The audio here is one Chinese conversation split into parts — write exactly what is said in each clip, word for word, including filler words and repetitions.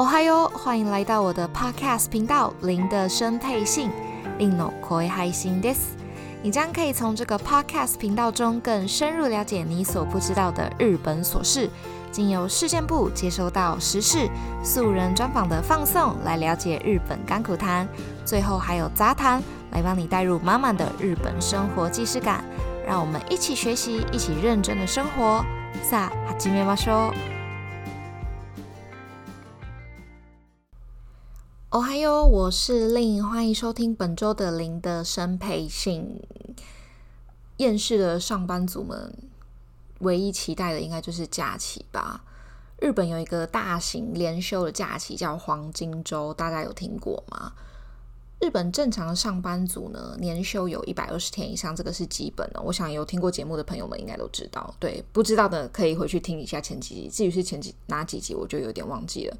おはよう，欢迎来到我的 podcast 频道林的生配信 Linの声配信です。你将可以从这个 podcast 频道中更深入了解你所不知道的日本琐事，经由事件部接收到时事、素人专访的放送，来了解日本甘苦谈，最后还有杂谈，来帮你带入满满的日本生活既视感。让我们一起学习，一起认真的生活。さあ始めましょう。哦嗨哟，我是 Lin， 欢迎收听本周的林的生配信。厌世的上班族们唯一期待的应该就是假期吧。日本有一个大型连休的假期叫黄金周，大家有听过吗？日本正常的上班族呢，年休有一百二十天以上，这个是基本的。我想有听过节目的朋友们应该都知道，对，不知道的可以回去听一下前几集，至于是前几哪几集我就有点忘记了。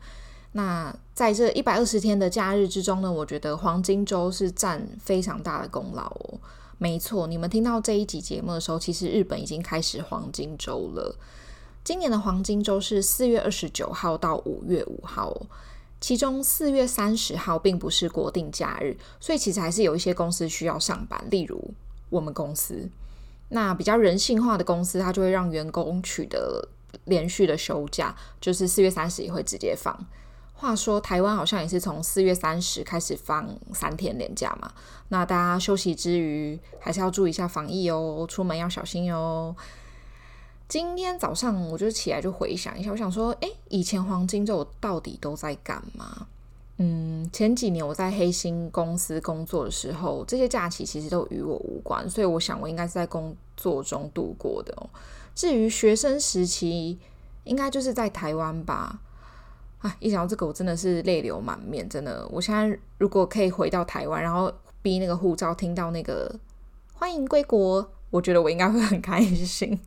那在这一百二十天的假日之中呢，我觉得黄金周是占非常大的功劳哦。没错，你们听到这一集节目的时候，其实日本已经开始黄金周了。今年的黄金周是四月二十九号到五月五号哦，其中四月三十号并不是国定假日，所以其实还是有一些公司需要上班，例如我们公司。那比较人性化的公司，它就会让员工取得连续的休假，就是四月三十也会直接放。话说台湾好像也是从四月三十开始放三天连假嘛，那大家休息之余还是要注意一下防疫哦，出门要小心哦。今天早上我就起来就回想一下，我想说诶，以前黄金周我到底都在干嘛？嗯，前几年我在黑心公司工作的时候，这些假期其实都与我无关，所以我想我应该是在工作中度过的哦。至于学生时期应该就是在台湾吧。啊，一想到这个我真的是泪流满面，真的。我现在如果可以回到台湾，然后逼那个护照听到那个欢迎归国，我觉得我应该会很开心。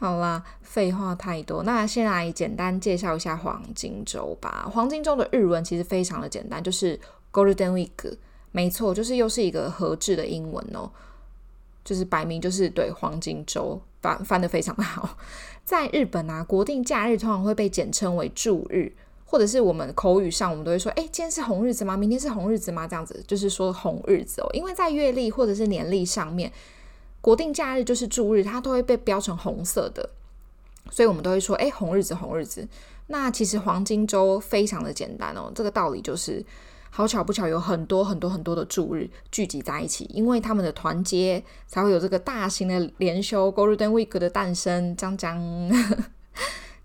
好啦，废话太多，那先来简单介绍一下黄金周吧。黄金周的日文其实非常的简单，就是 Golden Week， 没错，就是又是一个合制的英文哦，就是摆明就是对黄金周翻翻得非常的好。在日本啊，国定假日通常会被简称为祝日，或者是我们口语上我们都会说，诶，今天是红日子吗？明天是红日子吗？这样子就是说红日子哦。因为在月历或者是年历上面，国定假日就是祝日，它都会被标成红色的，所以我们都会说，诶，红日子红日子。那其实黄金周非常的简单哦，这个道理就是好巧不巧有很多很多很多的祝日聚集在一起，因为他们的团结才会有这个大型的连休 Golden Week 的诞生。将将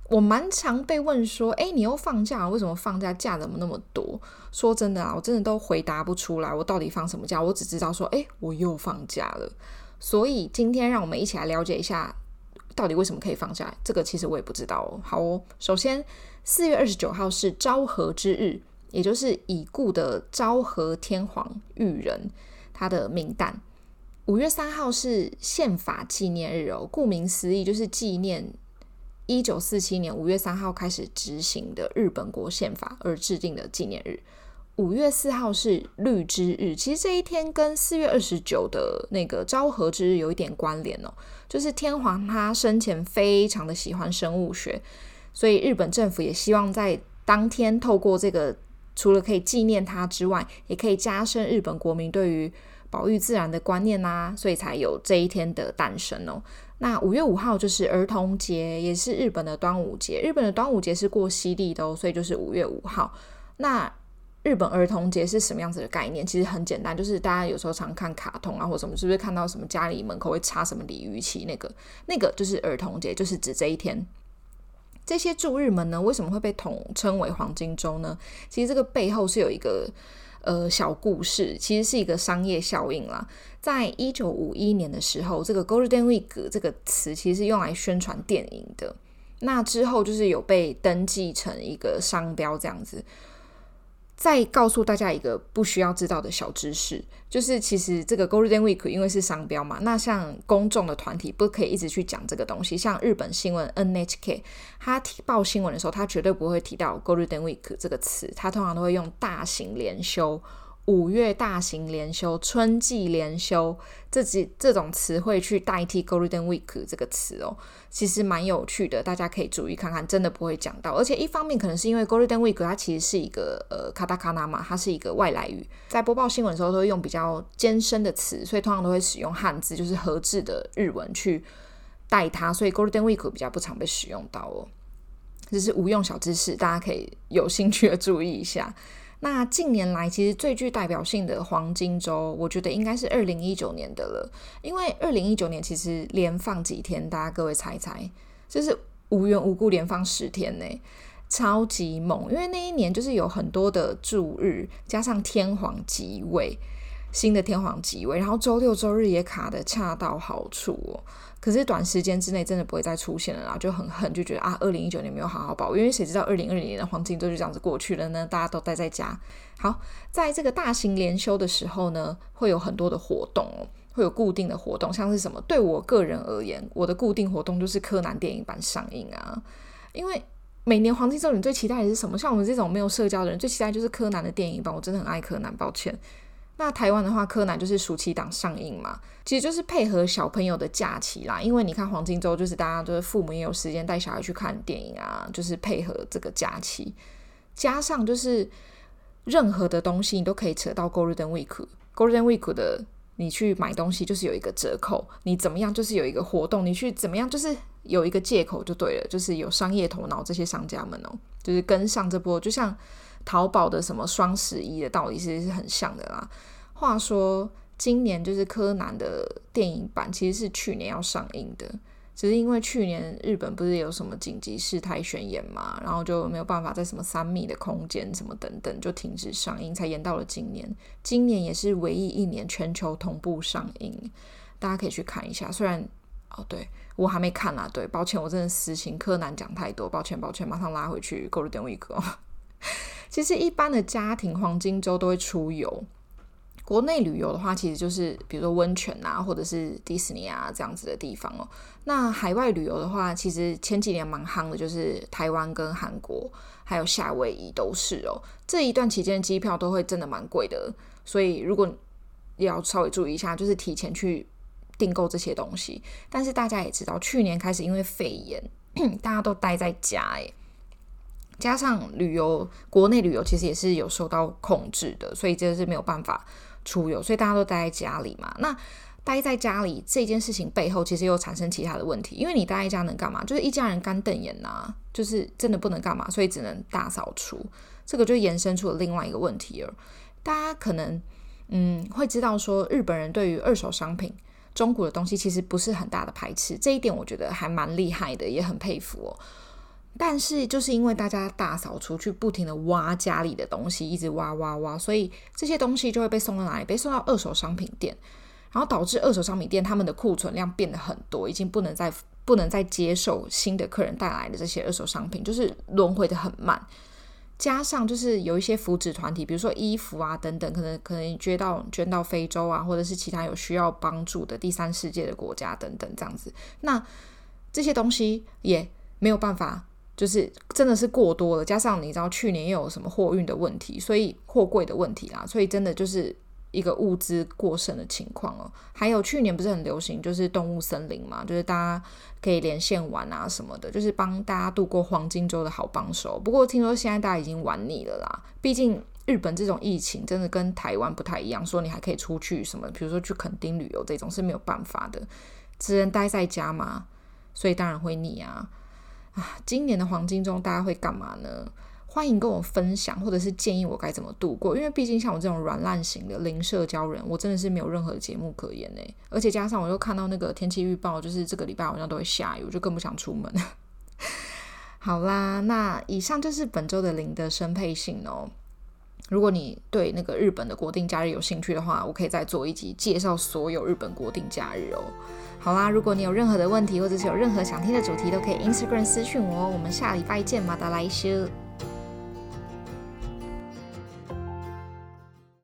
我蛮常被问说，诶，你又放假了，为什么放假假怎么那么多？说真的啊，我真的都回答不出来我到底放什么假，我只知道说，诶，我又放假了。所以今天让我们一起来了解一下到底为什么可以放假，这个其实我也不知道哦。好哦，首先四月二十九号是昭和之日，也就是已故的昭和天皇裕仁他的名诞。五月三号是宪法纪念日哦，顾名思义就是纪念一九四七年五月三号开始执行的日本国宪法而制定的纪念日。五月四号是绿之日，其实这一天跟四月二十九的那个昭和之日有一点关联哦，就是天皇他生前非常的喜欢生物学，所以日本政府也希望在当天透过这个，除了可以纪念他之外，也可以加深日本国民对于保育自然的观念啊，所以才有这一天的诞生哦。那五月五号就是儿童节，也是日本的端午节。日本的端午节是过西历的哦，所以就是五月五号。那日本儿童节是什么样子的概念？其实很简单，就是大家有时候常看卡通啊或什么，是不是看到什么家里门口会插什么鲤鱼旗，那个那个就是儿童节，就是指这一天。这些祝日们呢，为什么会被统称为黄金周呢？其实这个背后是有一个呃小故事，其实是一个商业效应啦。在一九五一年的时候，这个 Golden Week 这个词其实是用来宣传电影的，那之后就是有被登记成一个商标这样子。再告诉大家一个不需要知道的小知识，就是其实这个 Golden Week 因为是商标嘛，那像公众的团体不可以一直去讲这个东西，像日本新闻 N H K 他报新闻的时候，他绝对不会提到 Golden Week 这个词，他通常都会用大型连休五月大型连休、春季连休这几这种词汇去代替 Golden Week 这个词哦，其实蛮有趣的，大家可以注意看看，真的不会讲到。而且一方面可能是因为 Golden Week 它其实是一个呃 Katakana 嘛，它是一个外来语，在播报新闻的时候都会用比较艰深的词，所以通常都会使用汉字，就是合字的日文去带它，所以 Golden Week 比较不常被使用到哦。这是无用小知识，大家可以有兴趣的注意一下。那近年来其实最具代表性的黄金周，我觉得应该是二零一九年的了，因为二零一九年其实连放几天，大家各位猜猜，就是无缘无故连放十天耶，超级猛，因为那一年就是有很多的祝日，加上天皇即位，新的天皇即位，然后周六周日也卡得恰到好处哦。可是短时间之内真的不会再出现了啦，就很狠，就觉得啊二零一九年没有好好把握，因为谁知道二零二零年的黄金周就这样子过去了呢，大家都待在家。好，在这个大型连休的时候呢，会有很多的活动哦，会有固定的活动，像是什么，对我个人而言，我的固定活动就是柯南电影版上映啊，因为每年黄金周你最期待的是什么？像我们这种没有社交的人最期待就是柯南的电影版，我真的很爱柯南，抱歉。那台湾的话，柯南就是暑期档上映嘛，其实就是配合小朋友的假期啦，因为你看黄金周就是大家就是父母也有时间带小孩去看电影啊，就是配合这个假期，加上就是任何的东西你都可以扯到 Golden Week， Golden Week 的你去买东西就是有一个折扣，你怎么样就是有一个活动，你去怎么样就是有一个借口就对了，就是有商业头脑这些商家们哦，就是跟上这波，就像淘宝的什么双十一的道理其实是很像的啦。话说今年就是柯南的电影版其实是去年要上映的，只是因为去年日本不是有什么紧急事态宣言嘛，然后就没有办法在什么三密的空间什么等等就停止上映，才延到了今年。今年也是唯一一年全球同步上映，大家可以去看一下，虽然哦对我还没看啦，对抱歉，我真的私心柯南讲太多，抱歉抱歉，马上拉回去 Golden Week 哦。其实一般的家庭黄金周都会出游，国内旅游的话其实就是比如说温泉啊或者是迪士尼啊这样子的地方哦。那海外旅游的话其实前几年蛮夯的，就是台湾跟韩国还有夏威夷都是哦，这一段期间机票都会真的蛮贵的，所以如果要稍微注意一下，就是提前去订购这些东西。但是大家也知道去年开始因为肺炎大家都待在家耶，加上旅游，国内旅游其实也是有受到控制的，所以这是没有办法出游，所以大家都待在家里嘛。那待在家里这件事情背后其实又产生其他的问题，因为你待在家能干嘛？就是一家人干瞪眼啊，就是真的不能干嘛，所以只能大扫除，这个就延伸出了另外一个问题了。大家可能嗯会知道说日本人对于二手商品中古的东西其实不是很大的排斥，这一点我觉得还蛮厉害的，也很佩服哦。但是就是因为大家大扫除去不停的挖家里的东西，一直挖挖挖，所以这些东西就会被送到哪里？被送到二手商品店，然后导致二手商品店他们的库存量变得很多，已经不能再不能再接受新的客人带来的这些二手商品，就是轮回的很慢。加上就是有一些福祉团体，比如说衣服啊等等，可能可能捐到捐到非洲啊，或者是其他有需要帮助的第三世界的国家等等这样子。那这些东西也没有办法。就是真的是过多了，加上你知道去年又有什么货运的问题，所以货柜的问题啦，所以真的就是一个物资过剩的情况哦。还有去年不是很流行就是动物森林嘛，就是大家可以连线玩啊什么的，就是帮大家度过黄金周的好帮手。不过听说现在大家已经玩腻了啦，毕竟日本这种疫情真的跟台湾不太一样，说你还可以出去什么，比如说去垦丁旅游这种是没有办法的，只能待在家嘛，所以当然会腻啊。今年的黄金周大家会干嘛呢？欢迎跟我分享，或者是建议我该怎么度过，因为毕竟像我这种软烂型的零社交人，我真的是没有任何节目可言耶。而且加上我又看到那个天气预报，就是这个礼拜好像都会下雨，我就更不想出门好啦，那以上就是本周的零的生配信哦。如果你对那个日本的国定假日有兴趣的话，我可以再做一集介绍所有日本国定假日哦。好啦，如果你有任何的问题，或者是有任何想听的主题，都可以 Instagram 私讯我哦。我们下礼拜见，また来週。